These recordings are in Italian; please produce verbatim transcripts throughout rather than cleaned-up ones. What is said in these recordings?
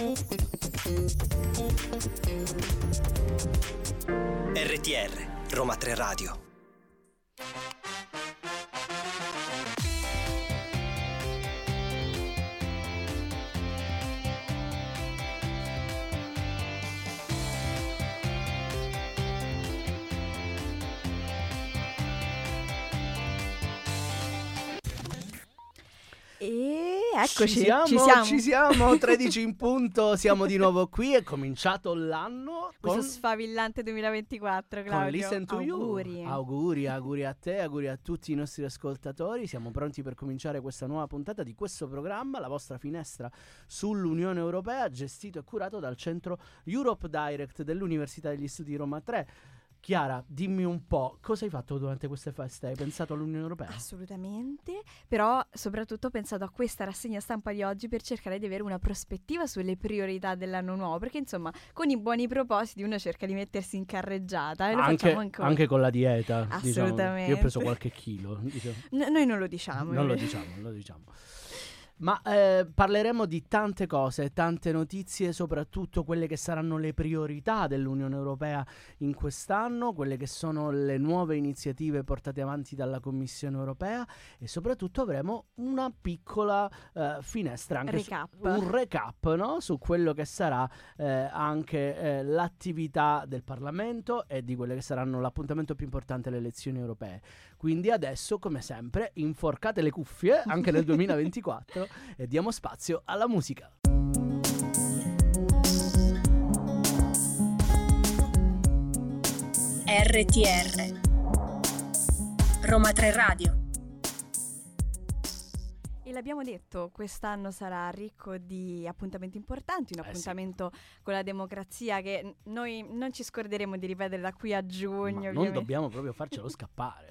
R T R Roma Tre Radio. E eccoci, ci siamo, ci siamo, ci siamo tredici in punto, siamo di nuovo qui, è cominciato l'anno con... Questo sfavillante duemilaventiquattro, Claudio. Con Listen to auguri. You. Auguri, auguri a te, auguri a tutti i nostri ascoltatori, siamo pronti per cominciare questa nuova puntata di questo programma, la vostra finestra sull'Unione Europea, gestito e curato dal centro Europe Direct dell'Università degli Studi Roma tre. Chiara, dimmi un po', cosa hai fatto durante queste feste? Hai pensato all'Unione Europea? Assolutamente, però soprattutto ho pensato a questa rassegna stampa di oggi per cercare di avere una prospettiva sulle priorità dell'anno nuovo, perché insomma con i buoni propositi uno cerca di mettersi in carreggiata e lo anche, facciamo ancora. Anche con la dieta. Assolutamente. Diciamo. Io ho preso qualche chilo. Diciamo. No, noi non lo diciamo. Non lo diciamo, non lo diciamo. Ma eh, parleremo di tante cose, tante notizie, soprattutto quelle che saranno le priorità dell'Unione Europea in quest'anno, quelle che sono le nuove iniziative portate avanti dalla Commissione Europea e soprattutto avremo una piccola eh, finestra, anche recap. Su, un recap, no? Su quello che sarà eh, anche eh, l'attività del Parlamento e di quelle che saranno l'appuntamento più importante, le elezioni europee. Quindi adesso, come sempre, inforcate le cuffie anche nel duemilaventiquattro e diamo spazio alla musica. R T R Roma Tre Radio. E l'abbiamo detto, quest'anno sarà ricco di appuntamenti importanti, un eh appuntamento sì. con la democrazia che noi non ci scorderemo di ripetere da qui a giugno. Ma non dobbiamo proprio farcelo scappare,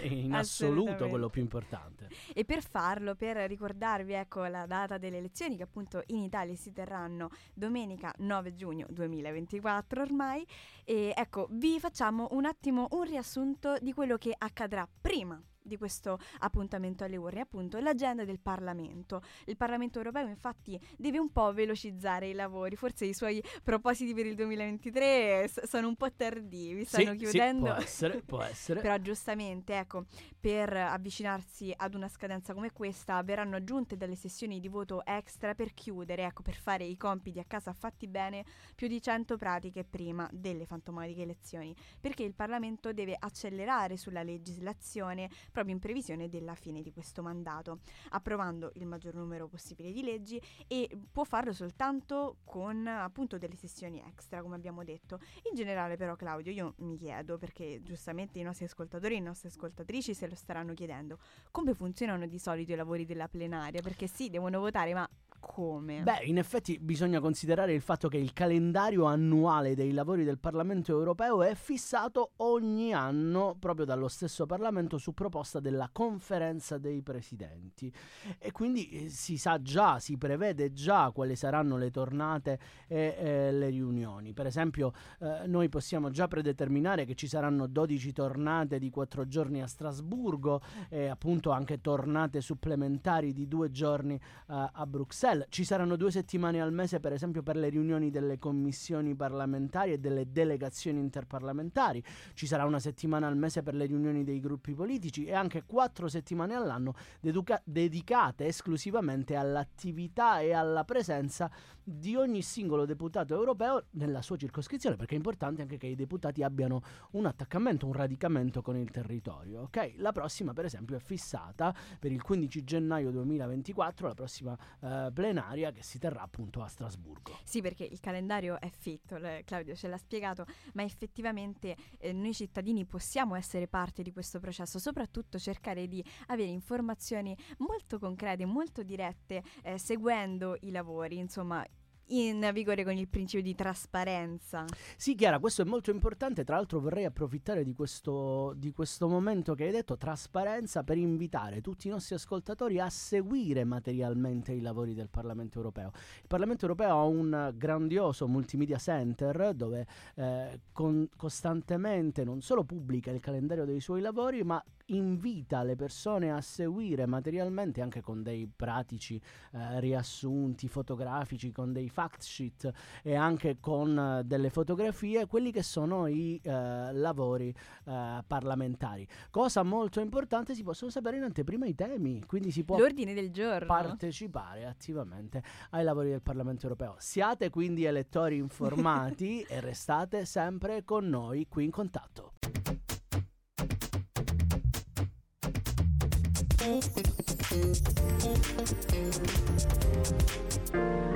è in assoluto quello più importante. E per farlo, per ricordarvi ecco la data delle elezioni che appunto in Italia si terranno domenica nove giugno duemilaventiquattro ormai, e ecco vi facciamo un attimo un riassunto di quello che accadrà prima di questo appuntamento alle urne, appunto l'agenda del Parlamento. Il Parlamento europeo infatti deve un po' velocizzare i lavori, forse i suoi propositi per il duemilaventitré s- sono un po' tardivi, stanno sì, chiudendo. Sì, può essere, può essere. Però giustamente, ecco, per avvicinarsi ad una scadenza come questa verranno aggiunte delle sessioni di voto extra per chiudere, ecco, per fare i compiti a casa fatti bene, più di cento pratiche prima delle fantomatiche elezioni, perché il Parlamento deve accelerare sulla legislazione proprio in previsione della fine di questo mandato, approvando il maggior numero possibile di leggi, e può farlo soltanto con appunto delle sessioni extra, come abbiamo detto. In generale però, Claudio, io mi chiedo, perché giustamente i nostri ascoltatori e le nostre ascoltatrici se lo staranno chiedendo, come funzionano di solito i lavori della plenaria? Perché sì, devono votare, ma come? Beh, in effetti bisogna considerare il fatto che il calendario annuale dei lavori del Parlamento europeo è fissato ogni anno proprio dallo stesso Parlamento su proposta della Conferenza dei Presidenti, e quindi eh, si sa già, si prevede già quali saranno le tornate e eh, le riunioni. Per esempio eh, noi possiamo già predeterminare che ci saranno dodici tornate di quattro giorni a Strasburgo e appunto anche tornate supplementari di due giorni eh, a Bruxelles. Ci saranno due settimane al mese per esempio per le riunioni delle commissioni parlamentari e delle delegazioni interparlamentari, ci sarà una settimana al mese per le riunioni dei gruppi politici e anche quattro settimane all'anno deduca- dedicate esclusivamente all'attività e alla presenza di ogni singolo deputato europeo nella sua circoscrizione, perché è importante anche che i deputati abbiano un attaccamento, un radicamento con il territorio, ok? La prossima per esempio è fissata per il quindici gennaio duemilaventiquattro, la prossima eh, plenaria che si terrà appunto a Strasburgo. Sì, perché il calendario è fitto, l- Claudio ce l'ha spiegato, ma effettivamente eh, noi cittadini possiamo essere parte di questo processo, soprattutto cercare di avere informazioni molto concrete, molto dirette, eh, seguendo i lavori, insomma in vigore con il principio di trasparenza. Sì, Chiara, questo è molto importante. Tra l'altro vorrei approfittare di questo, di questo momento che hai detto, trasparenza, per invitare tutti i nostri ascoltatori a seguire materialmente i lavori del Parlamento Europeo. Il Parlamento Europeo ha un grandioso multimedia center dove eh, con, costantemente non solo pubblica il calendario dei suoi lavori, ma invita le persone a seguire materialmente, anche con dei pratici eh, riassunti fotografici, con dei fact sheet e anche con eh, delle fotografie, quelli che sono i eh, lavori eh, parlamentari. Cosa molto importante, si possono sapere in anteprima i temi, quindi si può l'ordine del giorno partecipare attivamente ai lavori del Parlamento europeo. Siate quindi elettori informati e restate sempre con noi qui in contatto.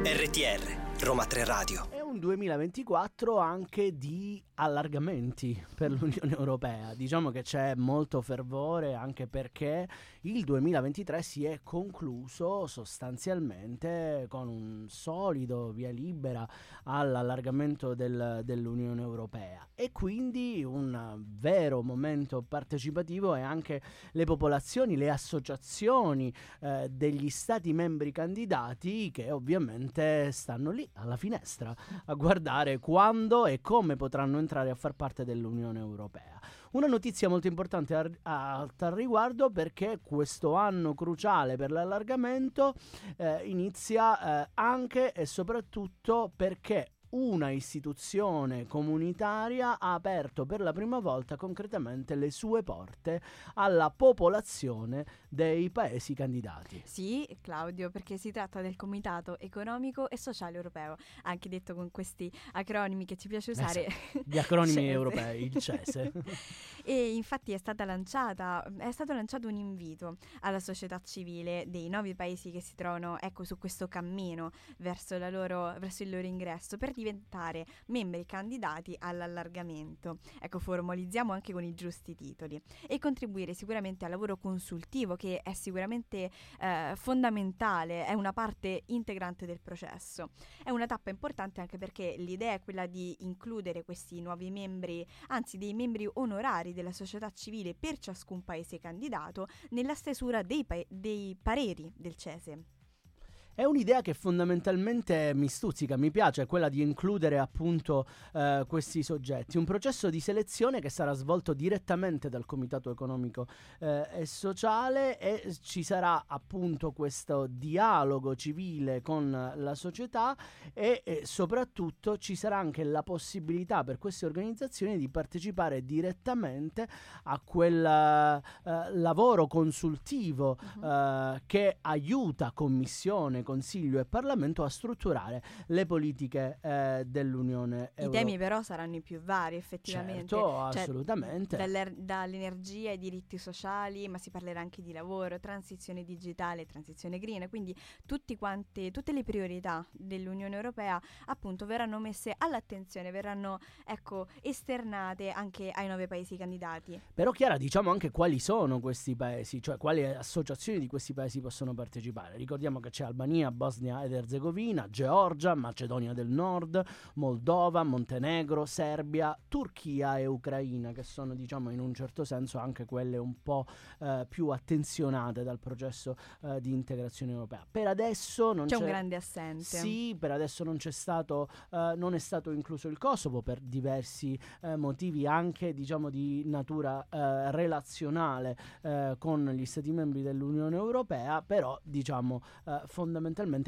R T R Roma Tre Radio. È un duemilaventiquattro anche di allargamenti per l'Unione Europea. Diciamo che c'è molto fervore, anche perché il duemilaventitré si è concluso sostanzialmente con un solido via libera all'allargamento del, dell'Unione Europea, e quindi un vero momento partecipativo, e anche le popolazioni, le associazioni eh, degli stati membri candidati, che ovviamente stanno lì alla finestra a guardare quando e come potranno entrare a far parte dell'Unione Europea. Una notizia molto importante a, a tal riguardo, perché questo anno cruciale per l'allargamento eh, inizia eh, anche e soprattutto perché una istituzione comunitaria ha aperto per la prima volta concretamente le sue porte alla popolazione dei paesi candidati. Sì, Claudio, perché si tratta del Comitato Economico e Sociale Europeo, anche detto con questi acronimi che ci piace usare. Eh sì, gli acronimi CESE. Europei, il CESE. E infatti è stata lanciata è stato lanciato un invito alla società civile dei nove paesi che si trovano, ecco, su questo cammino verso la loro verso il loro ingresso, per diventare membri candidati all'allargamento. Ecco, formalizziamo anche con i giusti titoli, e contribuire sicuramente al lavoro consultivo, che è sicuramente eh, fondamentale, è una parte integrante del processo. È una tappa importante anche perché l'idea è quella di includere questi nuovi membri, anzi dei membri onorari della società civile per ciascun paese candidato, nella stesura dei, pa- dei pareri del CESE. È un'idea che fondamentalmente mi stuzzica, mi piace, quella di includere appunto eh, questi soggetti. Un processo di selezione che sarà svolto direttamente dal Comitato Economico eh, e Sociale, e ci sarà appunto questo dialogo civile con la società, e, e soprattutto ci sarà anche la possibilità per queste organizzazioni di partecipare direttamente a quel eh, lavoro consultivo uh-huh. eh, che aiuta Commissione, Consiglio e Parlamento a strutturare le politiche eh, dell'Unione Europea. I temi però saranno i più vari, effettivamente. Certo, cioè, assolutamente. Dall'energia ai diritti sociali, ma si parlerà anche di lavoro, transizione digitale, transizione green, quindi tutti quanti, tutte le priorità dell'Unione Europea appunto verranno messe all'attenzione, verranno ecco esternate anche ai nove paesi candidati. Però, Chiara, diciamo anche quali sono questi paesi, cioè quali associazioni di questi paesi possono partecipare. Ricordiamo che c'è Albania, Bosnia ed Erzegovina, Georgia, Macedonia del Nord, Moldova, Montenegro, Serbia, Turchia e Ucraina, che sono, diciamo, in un certo senso anche quelle un po' eh, più attenzionate dal processo eh, di integrazione europea. Per adesso non c'è, c'è un grande assente. Sì, per adesso non c'è stato eh, non è stato incluso il Kosovo, per diversi eh, motivi anche, diciamo, di natura eh, relazionale eh, con gli stati membri dell'Unione Europea, però diciamo eh, fondamentalmente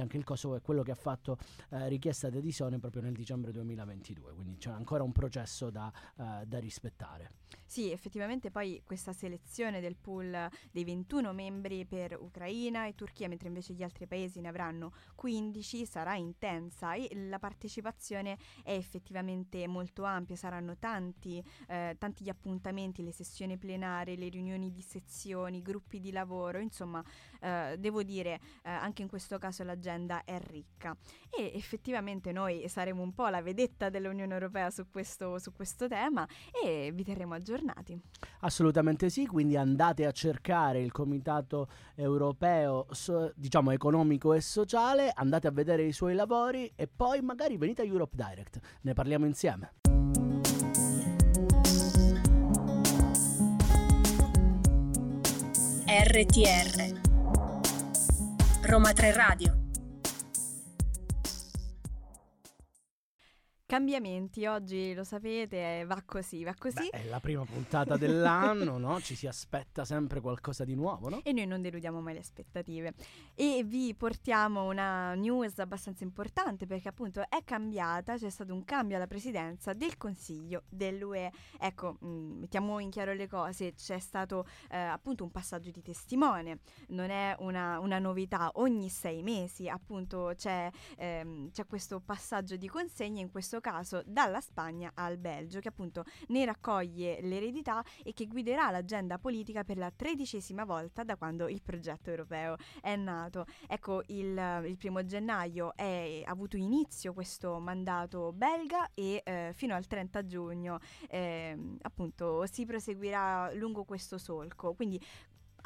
anche il Kosovo è quello che ha fatto eh, richiesta di adesione proprio nel dicembre duemilaventidue, quindi c'è ancora un processo da, eh, da rispettare. Sì, effettivamente poi questa selezione del pool dei ventuno membri per Ucraina e Turchia, mentre invece gli altri paesi ne avranno quindici, sarà intensa, e la partecipazione è effettivamente molto ampia. Saranno tanti, eh, tanti gli appuntamenti, le sessioni plenarie, le riunioni di sezioni, gruppi di lavoro, insomma eh, devo dire eh, anche in questo caso l'agenda è ricca, e effettivamente noi saremo un po' la vedetta dell'Unione Europea su questo, su questo tema, e vi terremo aggiornati. Assolutamente sì, quindi andate a cercare il Comitato Europeo so, diciamo Economico e Sociale, andate a vedere i suoi lavori, e poi magari venite a Europe Direct, ne parliamo insieme. R T R Roma Tre Radio. cambiamenti oggi, lo sapete, va così, va così. Beh, è la prima puntata dell'anno, no? Ci si aspetta sempre qualcosa di nuovo, no? E noi non deludiamo mai le aspettative. E vi portiamo una news abbastanza importante perché appunto è cambiata, c'è stato un cambio alla presidenza del Consiglio dell'U E. Ecco, mh, mettiamo in chiaro le cose, c'è stato eh, appunto un passaggio di testimone, non è una, una novità, ogni sei mesi appunto c'è, ehm, c'è questo passaggio di consegne, in questo caso dalla Spagna al Belgio, che appunto ne raccoglie l'eredità e che guiderà l'agenda politica per la tredicesima volta da quando il progetto europeo è nato. Ecco, il, il primo gennaio è, è avuto inizio questo mandato belga e eh, fino al trenta giugno eh, appunto si proseguirà lungo questo solco, quindi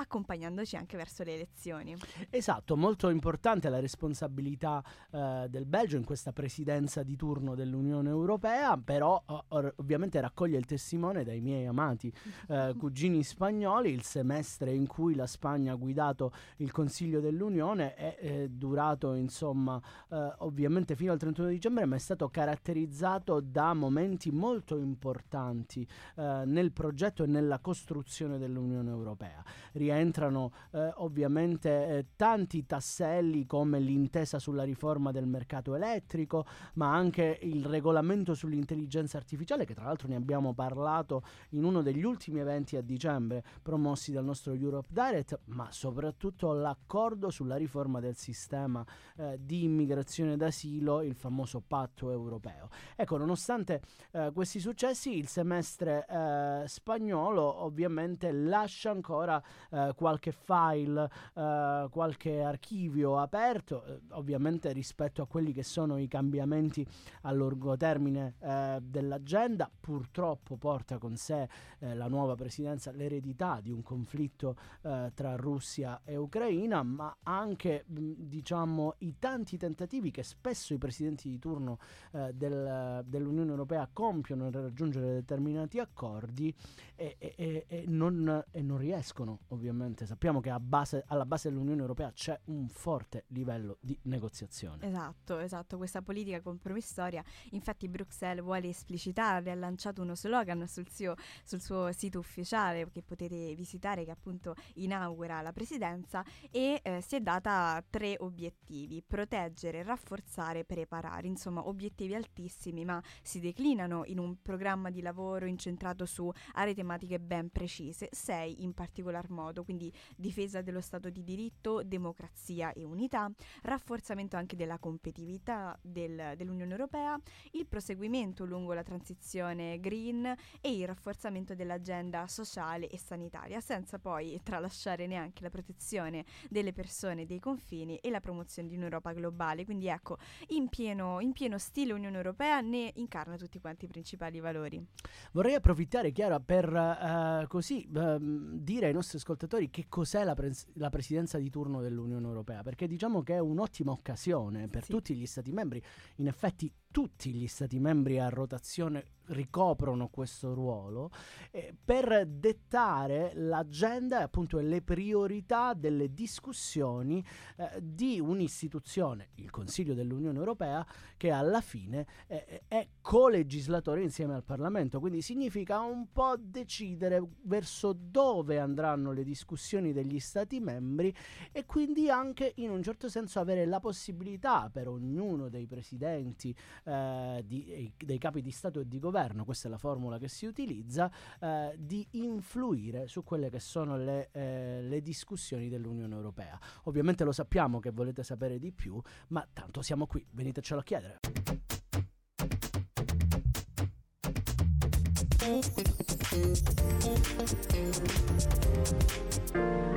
accompagnandoci anche verso le elezioni. Esatto, molto importante la responsabilità eh, del Belgio in questa presidenza di turno dell'Unione Europea, però or- ovviamente raccoglie il testimone dai miei amati eh, cugini spagnoli. Il semestre in cui la Spagna ha guidato il Consiglio dell'Unione è, è durato insomma eh, ovviamente fino al trentuno dicembre, ma è stato caratterizzato da momenti molto importanti eh, nel progetto e nella costruzione dell'Unione Europea. Rientrano eh, ovviamente eh, tanti tasselli come l'intesa sulla riforma del mercato elettrico, ma anche il regolamento sull'intelligenza artificiale, che tra l'altro ne abbiamo parlato in uno degli ultimi eventi a dicembre promossi dal nostro Europe Direct, ma soprattutto l'accordo sulla riforma del sistema eh, di immigrazione ed asilo, il famoso patto europeo. Ecco, nonostante eh, questi successi, il semestre eh, spagnolo ovviamente lascia ancora Uh, qualche file, uh, qualche archivio aperto, eh, ovviamente rispetto a quelli che sono i cambiamenti a lungo termine eh, dell'agenda. Purtroppo porta con sé eh, la nuova presidenza l'eredità di un conflitto eh, tra Russia e Ucraina, ma anche mh, diciamo i tanti tentativi che spesso i presidenti di turno eh, del, dell'Unione Europea compiono per raggiungere determinati accordi e, e, e, e, non, e non riescono. Ovviamente sappiamo che a base, alla base dell'Unione Europea c'è un forte livello di negoziazione. Esatto, esatto, questa politica compromissoria, infatti Bruxelles vuole esplicitarla, ha lanciato uno slogan sul suo, sul suo sito ufficiale che potete visitare, che appunto inaugura la presidenza, e eh, si è data tre obiettivi: proteggere, rafforzare, preparare. Insomma, obiettivi altissimi, ma si declinano in un programma di lavoro incentrato su aree tematiche ben precise, sei in particolar modo. Modo, quindi difesa dello Stato di diritto, democrazia e unità, rafforzamento anche della competitività del, dell'Unione Europea, il proseguimento lungo la transizione green e il rafforzamento dell'agenda sociale e sanitaria, senza poi tralasciare neanche la protezione delle persone, dei confini e la promozione di un'Europa globale. Quindi ecco, in pieno, in pieno stile Unione Europea, ne incarna tutti quanti i principali valori. Vorrei approfittare, Chiara, per uh, così uh, dire ai nostri ascoltatori che cos'è la, pres- la presidenza di turno dell'Unione Europea, perché diciamo che è un'ottima occasione per sì. tutti gli stati membri. In effetti tutti gli stati membri a rotazione ricoprono questo ruolo eh, per dettare l'agenda e appunto le priorità delle discussioni eh, di un'istituzione, il Consiglio dell'Unione Europea, che alla fine eh, è colegislatore insieme al Parlamento. Quindi significa un po' decidere verso dove andranno le discussioni degli stati membri, e quindi anche in un certo senso avere la possibilità per ognuno dei presidenti eh, di, dei capi di Stato e di governo, questa è la formula che si utilizza, eh, di influire su quelle che sono le, eh, le discussioni dell'Unione Europea. Ovviamente lo sappiamo che volete sapere di più, ma tanto siamo qui, venitecelo a chiedere.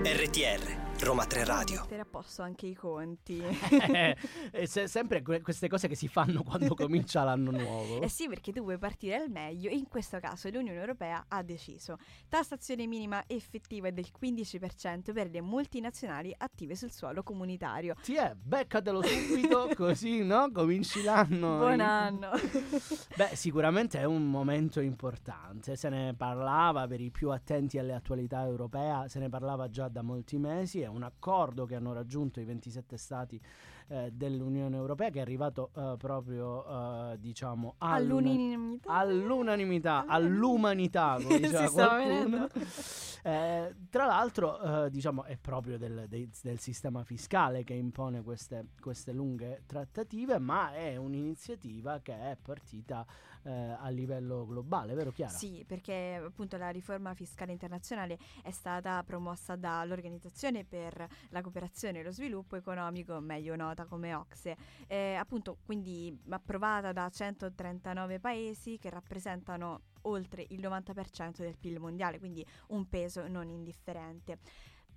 R T R Roma Tre Radio. Mettere a posto anche i conti. eh, eh, se, sempre que- queste cose che si fanno quando comincia l'anno nuovo. Eh sì, perché tu vuoi partire al meglio, e in questo caso l'Unione Europea ha deciso. Tassazione minima effettiva del quindici per cento per le multinazionali attive sul suolo comunitario. Sì, è, beccatelo subito, così, no? Cominci l'anno. Buon anno. Beh, sicuramente è un momento importante. Se ne parlava, per i più attenti alle attualità europea, se ne parlava già da molti mesi. È un accordo che hanno raggiunto i ventisette Stati eh, dell'Unione Europea, che è arrivato eh, proprio eh, diciamo all'unanimità, all'unanimità, all'umanità, come diceva qualcuno. Eh, tra l'altro eh, diciamo è proprio del, del, del sistema fiscale che impone queste, queste lunghe trattative, ma è un'iniziativa che è partita eh, a livello globale, vero Chiara? Sì, perché appunto la riforma fiscale internazionale è stata promossa dall'Organizzazione per la Cooperazione e lo Sviluppo Economico, meglio nota come Ocse, eh, appunto quindi approvata da centotrentanove paesi che rappresentano oltre il novanta per cento del P I L mondiale, quindi un peso non indifferente.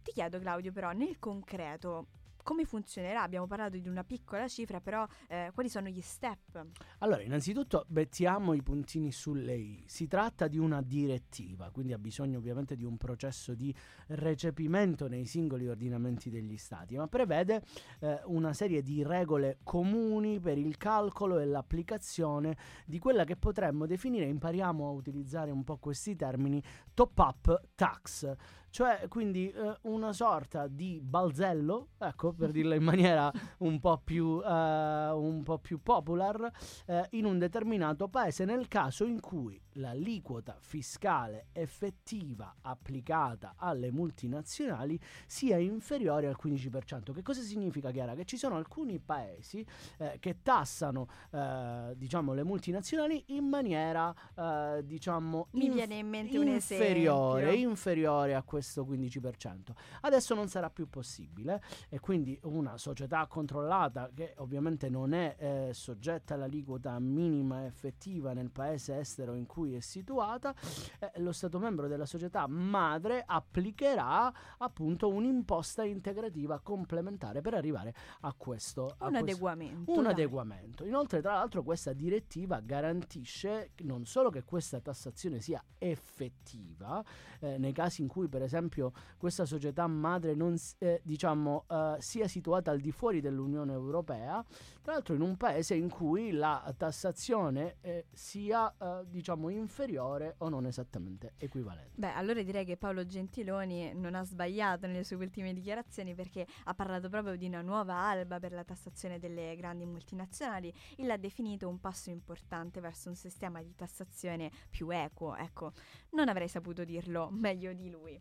Ti chiedo, Claudio, però nel concreto come funzionerà? Abbiamo parlato di una piccola cifra, però eh, quali sono gli step? Allora, innanzitutto mettiamo i puntini sulle i. Si tratta di una direttiva, quindi ha bisogno ovviamente di un processo di recepimento nei singoli ordinamenti degli Stati, ma prevede eh, una serie di regole comuni per il calcolo e l'applicazione di quella che potremmo definire, impariamo a utilizzare un po' questi termini, top-up tax. Cioè, quindi eh, una sorta di balzello, ecco, per dirla in maniera un po' più, eh, un po' più popular, eh, in un determinato paese nel caso in cui l'aliquota fiscale effettiva applicata alle multinazionali sia inferiore al quindici per cento. Che cosa significa, Chiara? Che ci sono alcuni paesi eh, che tassano eh, diciamo le multinazionali in maniera eh, diciamo Mi inf- viene in mente un inferiore, esempio. inferiore a questo quindici per cento. Adesso non sarà più possibile, e quindi una società controllata che ovviamente non è eh, soggetta all'aliquota minima effettiva nel paese estero in cui è situata, eh, lo Stato membro della società madre applicherà appunto un'imposta integrativa complementare per arrivare a questo un a adeguamento. Questo, un dai. adeguamento. Inoltre, tra l'altro, questa direttiva garantisce non solo che questa tassazione sia effettiva eh, nei casi in cui, per esempio, questa società madre non eh, diciamo eh, sia situata al di fuori dell'Unione Europea, tra l'altro in un paese in cui la tassazione eh, sia eh, diciamo inferiore o non esattamente equivalente. Beh, allora direi che Paolo Gentiloni non ha sbagliato nelle sue ultime dichiarazioni, perché ha parlato proprio di una nuova alba per la tassazione delle grandi multinazionali e l'ha definito un passo importante verso un sistema di tassazione più equo. Ecco, non avrei saputo dirlo meglio di lui.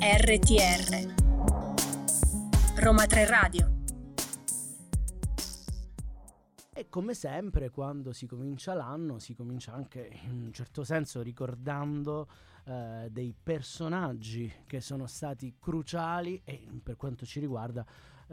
R T R Roma Tre Radio. E come sempre, quando si comincia l'anno, si comincia anche in un certo senso ricordando eh, dei personaggi che sono stati cruciali e, per quanto ci riguarda,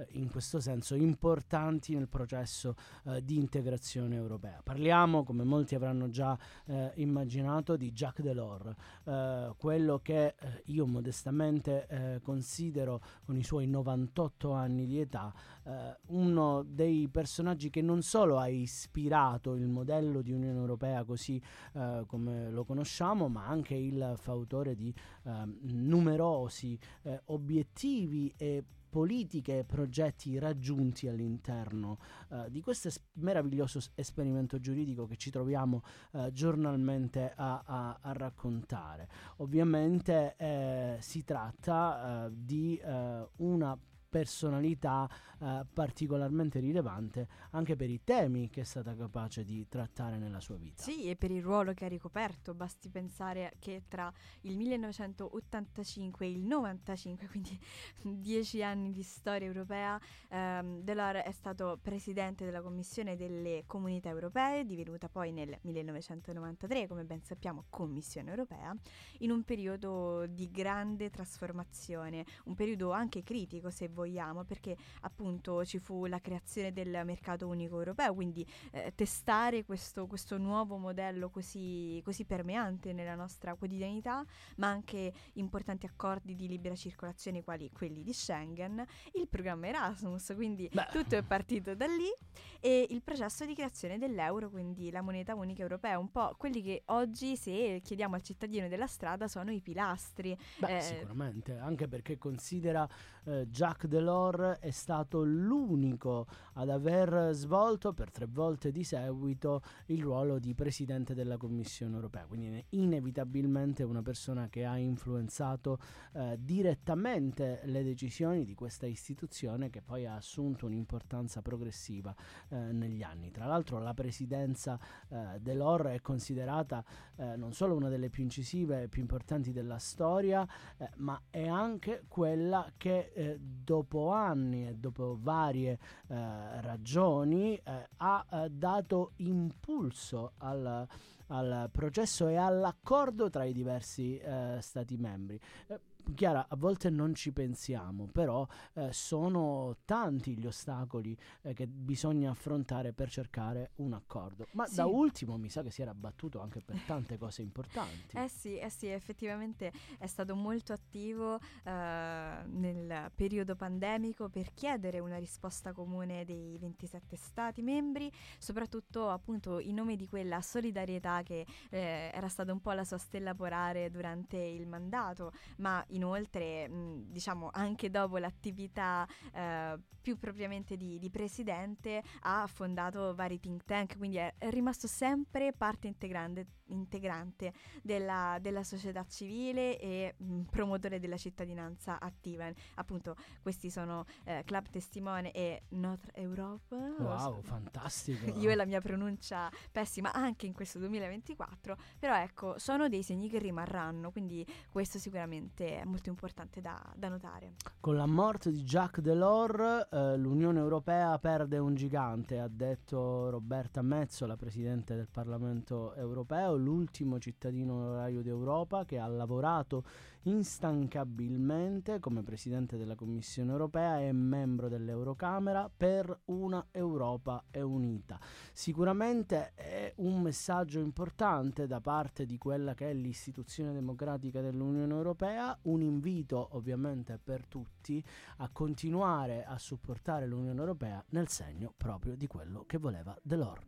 in questo senso importanti nel processo eh, di integrazione europea. Parliamo, come molti avranno già eh, immaginato, di Jacques Delors, eh, quello che eh, io modestamente eh, considero, con i suoi novantotto anni di età, eh, uno dei personaggi che non solo ha ispirato il modello di Unione Europea così eh, come lo conosciamo, ma anche il fautore di eh, numerosi eh, obiettivi e politiche e progetti raggiunti all'interno uh, di questo es- meraviglioso s- esperimento giuridico che ci troviamo uh, giornalmente a, a, a raccontare. Ovviamente eh, si tratta uh, di uh, una personalità eh, particolarmente rilevante anche per i temi che è stata capace di trattare nella sua vita. Sì, e per il ruolo che ha ricoperto. Basti pensare che tra il millenovecentottantacinque e il novantacinque, quindi dieci anni di storia europea, ehm, Delors è stato presidente della Commissione delle Comunità Europee, divenuta poi nel millenovecentonovantatré, come ben sappiamo, Commissione Europea, in un periodo di grande trasformazione, un periodo anche critico, se vuoi, perché appunto ci fu la creazione del mercato unico europeo, quindi eh, testare questo, questo nuovo modello così, così permeante nella nostra quotidianità, ma anche importanti accordi di libera circolazione quali quelli di Schengen, il programma Erasmus, quindi Beh. tutto è partito da lì, e il processo di creazione dell'euro, quindi la moneta unica europea, un po' quelli che oggi, se chiediamo al cittadino della strada, sono i pilastri. Beh, eh, sicuramente, anche perché considera eh, Jacques Delors è stato l'unico ad aver svolto per tre volte di seguito il ruolo di Presidente della Commissione Europea, quindi inevitabilmente una persona che ha influenzato eh, direttamente le decisioni di questa istituzione, che poi ha assunto un'importanza progressiva eh, negli anni. Tra l'altro la presidenza eh, Delors è considerata eh, non solo una delle più incisive e più importanti della storia, eh, ma è anche quella che eh, dopo anni e dopo varie eh, ragioni eh, ha eh, dato impulso al, al processo e all'accordo tra i diversi eh, Stati membri. Eh, Chiara, a volte non ci pensiamo, però eh, sono tanti gli ostacoli eh, che bisogna affrontare per cercare un accordo. Ma sì, da ultimo mi sa che si era battuto anche per tante cose importanti. Eh sì, eh sì, effettivamente è stato molto attivo eh, nel periodo pandemico per chiedere una risposta comune dei ventisette Stati membri, soprattutto appunto in nome di quella solidarietà che eh, era stata un po' la sua stella polare durante il mandato, ma inoltre mh, diciamo anche dopo l'attività eh, più propriamente di, di presidente ha fondato vari think tank, quindi è rimasto sempre parte integrante, integrante della, della società civile e mh, promotore della cittadinanza attiva. Appunto questi sono eh, Club Testimone e Notre Europe. Wow, so, fantastico. Io e la mia pronuncia pessima anche in questo duemilaventiquattro, però ecco, sono dei segni che rimarranno, quindi questo sicuramente è molto importante da, da notare. Con la morte di Jacques Delors eh, l'Unione Europea perde un gigante, ha detto Roberta Metsola, presidente del Parlamento Europeo, l'ultimo cittadino onorario d'Europa che ha lavorato instancabilmente come presidente della Commissione Europea e membro dell'Eurocamera per una Europa unita. Sicuramente è un messaggio importante da parte di quella che è l'istituzione democratica dell'Unione Europea, un invito ovviamente per tutti a continuare a supportare l'Unione Europea nel segno proprio di quello che voleva Delors.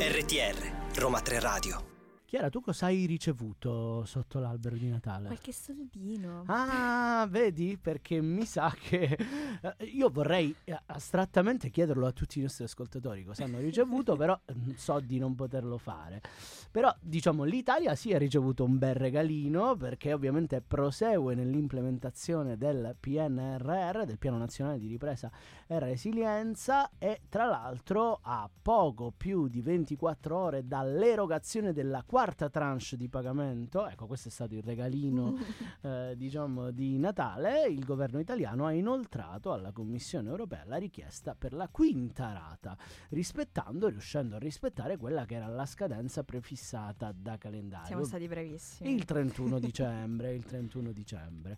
R T R Roma Tre Radio. Chiara, tu cosa hai ricevuto sotto l'albero di Natale? Qualche soldino. Ah, vedi? Perché mi sa che eh, io vorrei eh, astrattamente chiederlo a tutti i nostri ascoltatori cosa hanno ricevuto, però so di non poterlo fare. Però, diciamo, l'Italia sì ha ricevuto un bel regalino, perché ovviamente prosegue nell'implementazione del P N R R, del Piano Nazionale di Ripresa e Resilienza, e tra l'altro a poco più di ventiquattro ore dall'erogazione della quarta tranche di pagamento, ecco questo è stato il regalino eh, diciamo di Natale, il governo italiano ha inoltrato alla Commissione Europea la richiesta per la quinta rata, rispettando, riuscendo a rispettare quella che era la scadenza prefissata da calendario. Siamo stati bravissimi. Il trentuno dicembre, il trentuno dicembre.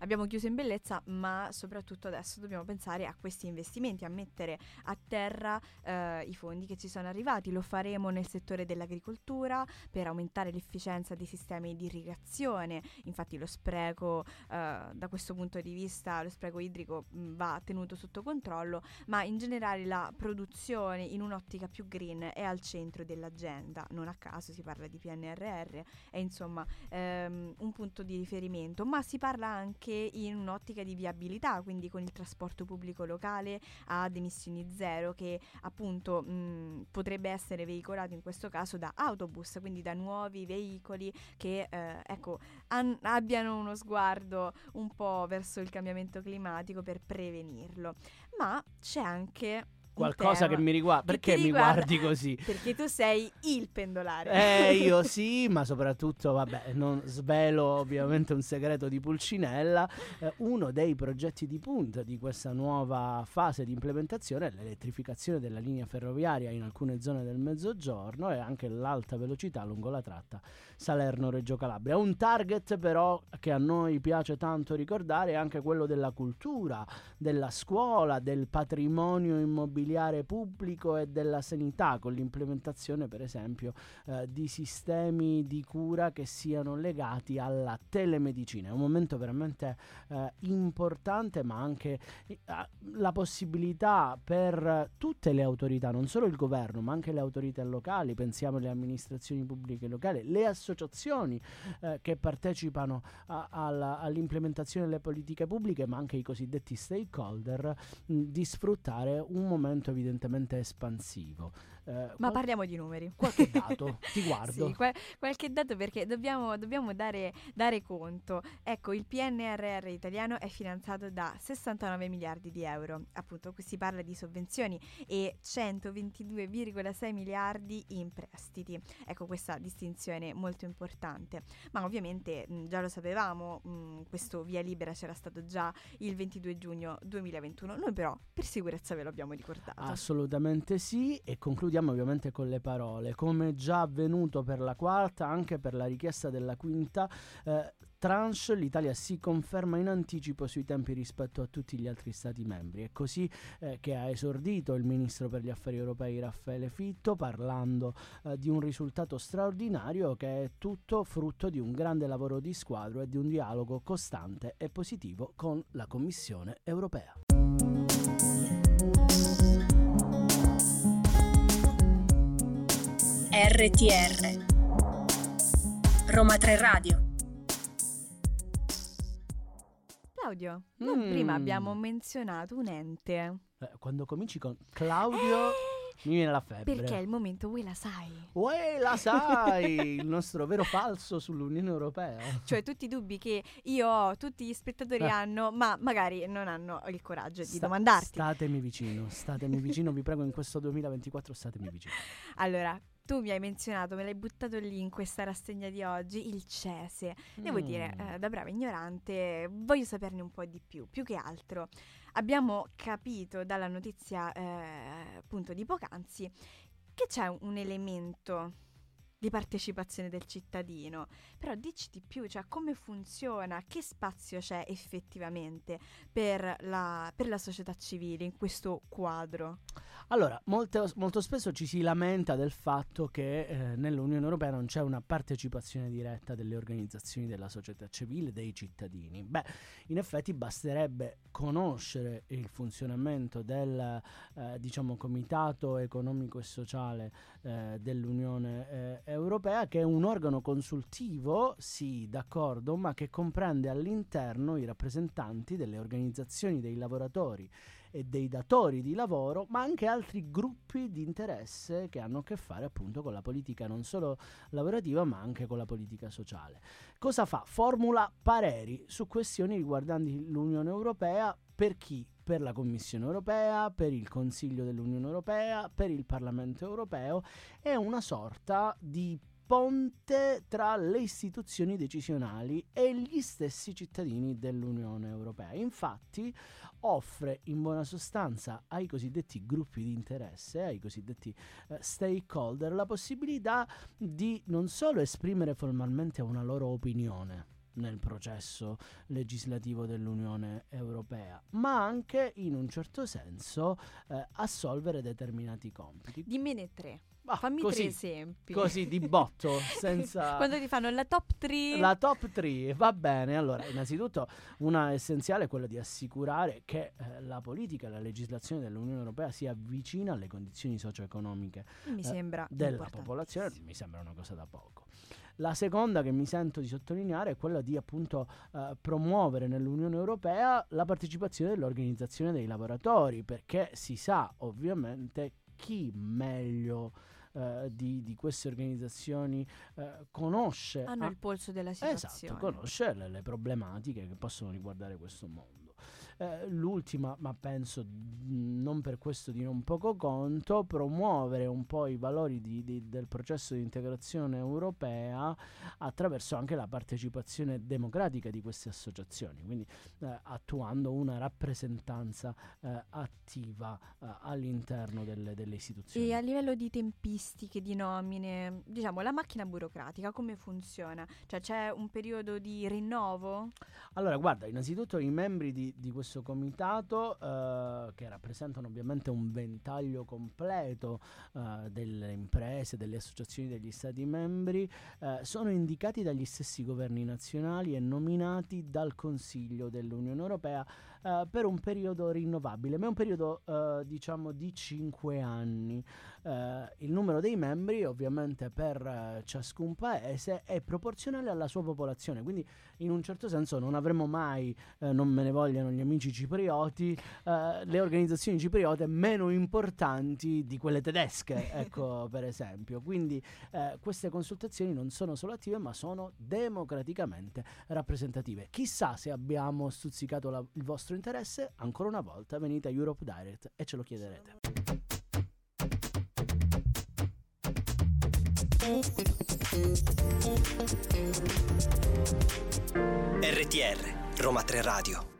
Abbiamo chiuso in bellezza, ma soprattutto adesso dobbiamo pensare a questi investimenti, a mettere a terra eh, i fondi che ci sono arrivati. Lo faremo nel settore dell'agricoltura per aumentare l'efficienza dei sistemi di irrigazione. Infatti lo spreco eh, da questo punto di vista, lo spreco idrico mh, va tenuto sotto controllo, ma in generale la produzione in un'ottica più green è al centro dell'agenda. Non a caso si parla di P N R R, è insomma ehm, un punto di riferimento, ma si parla anche in un'ottica di viabilità, quindi con il trasporto pubblico locale ad emissioni zero, che appunto mh, potrebbe essere veicolato in questo caso da autobus, quindi da nuovi veicoli che eh, ecco an- abbiano uno sguardo un po' verso il cambiamento climatico per prevenirlo. Ma c'è anche qualcosa che mi riguarda. Perché mi guardi così? Perché tu sei il pendolare. Eh, io sì, ma soprattutto, vabbè, non svelo ovviamente un segreto di Pulcinella. Eh, uno dei progetti di punta di questa nuova fase di implementazione è l'elettrificazione della linea ferroviaria in alcune zone del Mezzogiorno e anche l'alta velocità lungo la tratta Salerno-Reggio Calabria. Un target però che a noi piace tanto ricordare è anche quello della cultura, della scuola, del patrimonio immobiliare immobiliare pubblico e della sanità, con l'implementazione per esempio eh, di sistemi di cura che siano legati alla telemedicina. È un momento veramente eh, importante, ma anche eh, la possibilità per tutte le autorità, non solo il governo ma anche le autorità locali, pensiamo alle amministrazioni pubbliche locali, le associazioni eh, che partecipano a, alla, all'implementazione delle politiche pubbliche, ma anche i cosiddetti stakeholder, mh, di sfruttare un momento evidentemente espansivo. Eh, ma parliamo di numeri. Qualche dato, ti guardo. Sì, qual- qualche dato, perché dobbiamo, dobbiamo dare, dare conto. Ecco, il P N R R italiano è finanziato da sessantanove miliardi di euro. Appunto, qui si parla di sovvenzioni e centoventidue virgola sei miliardi in prestiti. Ecco, questa distinzione molto importante. Ma ovviamente mh, già lo sapevamo, mh, questo via libera c'era stato già il ventidue giugno duemilaventuno. Noi però per sicurezza ve lo abbiamo ricordato. Assolutamente sì, e concludiamo ovviamente con le parole. Come già avvenuto per la quarta, anche per la richiesta della quinta eh, tranche, l'Italia si conferma in anticipo sui tempi rispetto a tutti gli altri stati membri. È così eh, che ha esordito il ministro per gli affari europei Raffaele Fitto, parlando eh, di un risultato straordinario che è tutto frutto di un grande lavoro di squadra e di un dialogo costante e positivo con la Commissione europea. R T R Roma Tre Radio. Claudio, non mm. prima abbiamo menzionato un ente. Eh, quando cominci con Claudio mi viene la febbre. Perché è il momento Uè la sai. Uè la sai, il nostro vero falso sull'Unione Europea. Cioè tutti i dubbi che io ho, tutti gli spettatori eh. hanno, ma magari non hanno il coraggio Sta- di domandarti. Statemi vicino, statemi vicino, vi prego, in questo duemilaventiquattro statemi vicino. Allora, tu mi hai menzionato, me l'hai buttato lì in questa rassegna di oggi, il CESE. Devo mm. dire, eh, da brava ignorante, voglio saperne un po' di più. Più che altro, abbiamo capito dalla notizia eh, appunto di poc'anzi che c'è un elemento di partecipazione del cittadino. Però dici di più, cioè come funziona, che spazio c'è effettivamente per la, per la società civile in questo quadro? Allora, molto, molto spesso ci si lamenta del fatto che eh, nell'Unione Europea non c'è una partecipazione diretta delle organizzazioni della società civile, dei cittadini. Beh, in effetti basterebbe conoscere il funzionamento del eh, diciamo Comitato Economico e Sociale eh, dell'Unione eh, Europea, che è un organo consultivo, sì, d'accordo, ma che comprende all'interno i rappresentanti delle organizzazioni dei lavoratori e dei datori di lavoro, ma anche altri gruppi di interesse che hanno a che fare appunto con la politica non solo lavorativa ma anche con la politica sociale. Cosa fa? Formula pareri su questioni riguardanti l'Unione Europea. Per chi? Per la Commissione Europea, per il Consiglio dell'Unione Europea, per il Parlamento Europeo. È una sorta di ponte tra le istituzioni decisionali e gli stessi cittadini dell'Unione Europea. Infatti offre in buona sostanza ai cosiddetti gruppi di interesse, ai cosiddetti eh, stakeholder, la possibilità di non solo esprimere formalmente una loro opinione nel processo legislativo dell'Unione Europea, ma anche in un certo senso eh, assolvere determinati compiti. Dimmene tre. Ah, Fammi così, tre esempi. Così di botto, senza... Quando ti fanno la top tre? La top tre, va bene. Allora, innanzitutto una essenziale è quella di assicurare che eh, la politica e la legislazione dell'Unione Europea sia vicina alle condizioni socio-economiche mi sembra eh, della popolazione. Mi sembra una cosa da poco. La seconda che mi sento di sottolineare è quella di appunto eh, promuovere nell'Unione Europea la partecipazione dell'organizzazione dei lavoratori, perché si sa ovviamente chi meglio eh, di, di queste organizzazioni eh, conosce... Hanno ah, il polso della situazione. Esatto, conosce le, le problematiche che possono riguardare questo mondo. Eh, l'ultima, ma penso mh, non per questo di non poco conto, promuovere un po' i valori di, di, del processo di integrazione europea attraverso anche la partecipazione democratica di queste associazioni, quindi eh, attuando una rappresentanza eh, attiva eh, all'interno delle, delle istituzioni. E a livello di tempistiche, di nomine, diciamo la macchina burocratica come funziona? Cioè c'è un periodo di rinnovo? Allora guarda, innanzitutto i membri di, di questo stesso comitato, eh, che rappresentano ovviamente un ventaglio completo eh, delle imprese, delle associazioni degli stati membri, eh, sono indicati dagli stessi governi nazionali e nominati dal Consiglio dell'Unione Europea eh, per un periodo rinnovabile, ma è un periodo eh, diciamo di cinque anni. Eh, il numero dei membri ovviamente per eh, ciascun paese è proporzionale alla sua popolazione, quindi in un certo senso non avremo mai, eh, non me ne vogliono gli amici ciprioti, eh, le organizzazioni cipriote meno importanti di quelle tedesche, ecco per esempio. Quindi eh, queste consultazioni non sono solo attive, ma sono democraticamente rappresentative. Chissà se abbiamo stuzzicato la, il vostro interesse. Ancora una volta venite a Europe Direct e ce lo chiederete. R T R Roma Tre Radio.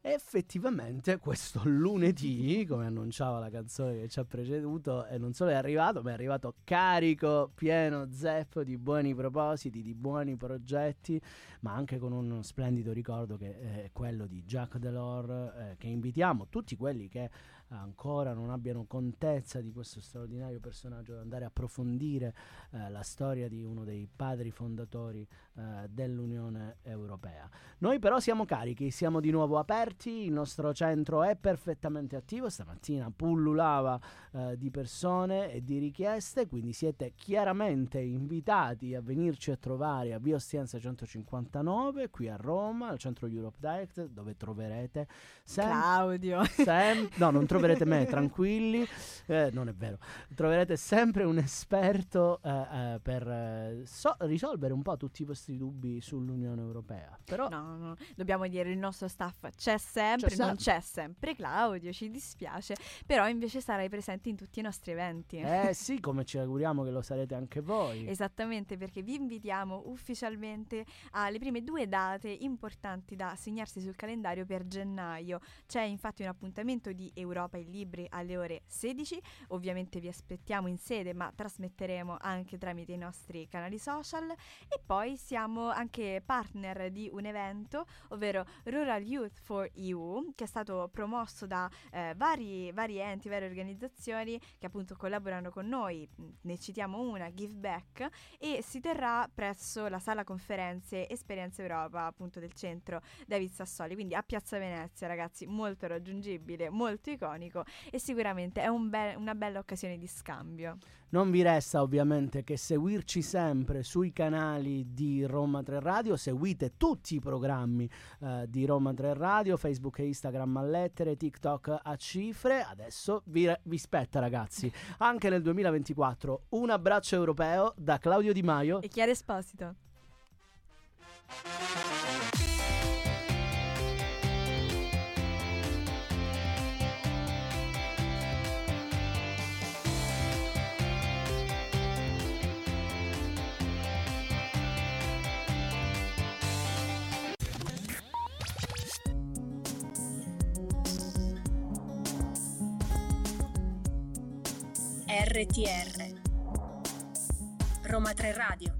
Effettivamente questo lunedì, come annunciava la canzone che ci ha preceduto, e non solo è arrivato, ma è arrivato carico, pieno zeppo di buoni propositi, di buoni progetti, ma anche con uno splendido ricordo che è quello di Jacques Delors, eh, che invitiamo tutti quelli che ancora non abbiano contezza di questo straordinario personaggio ad andare a approfondire eh, la storia di uno dei padri fondatori eh, dell'Unione Europea. Noi però siamo carichi, siamo di nuovo aperti. Il nostro centro è perfettamente attivo, stamattina pullulava eh, di persone e di richieste, quindi siete chiaramente invitati a venirci a trovare a Via Ostiense centocinquantanove qui a Roma, al centro Europe Direct, dove troverete sem- Claudio sem- no, non troverete me, tranquilli, eh, non è vero, troverete sempre un esperto eh, eh, per eh, so- risolvere un po' tutti i vostri dubbi sull'Unione Europea. Però no, no, dobbiamo dire il nostro staff c'è sempre, c'è sempre, non c'è sempre Claudio, ci dispiace, però invece sarai presente in tutti i nostri eventi. Eh sì, come ci auguriamo che lo sarete anche voi. Esattamente, perché vi invitiamo ufficialmente alle prime due date importanti da segnarsi sul calendario per gennaio. C'è infatti un appuntamento di Europa in Libri alle ore sedici, ovviamente vi aspettiamo in sede, ma trasmetteremo anche tramite i nostri canali social, e poi siamo anche partner di un evento, ovvero Rural Youth for E U, che è stato promosso da eh, vari, vari enti, varie organizzazioni che appunto collaborano con noi. Ne citiamo una, Give Back, e si terrà presso la sala conferenze Esperienza Europa, appunto del centro David Sassoli, quindi a Piazza Venezia, ragazzi, molto raggiungibile, molto iconico, e sicuramente è un be- una bella occasione di scambio. Non vi resta ovviamente che seguirci sempre sui canali di Roma Tre Radio, seguite tutti i programmi eh, di Roma Tre Radio, Facebook e Instagram a lettere, TikTok a cifre. Adesso vi, vi spetta, ragazzi, anche nel duemilaventiquattro un abbraccio europeo da Claudio Di Maio e Chiara Esposito. R T R Roma Tre Radio.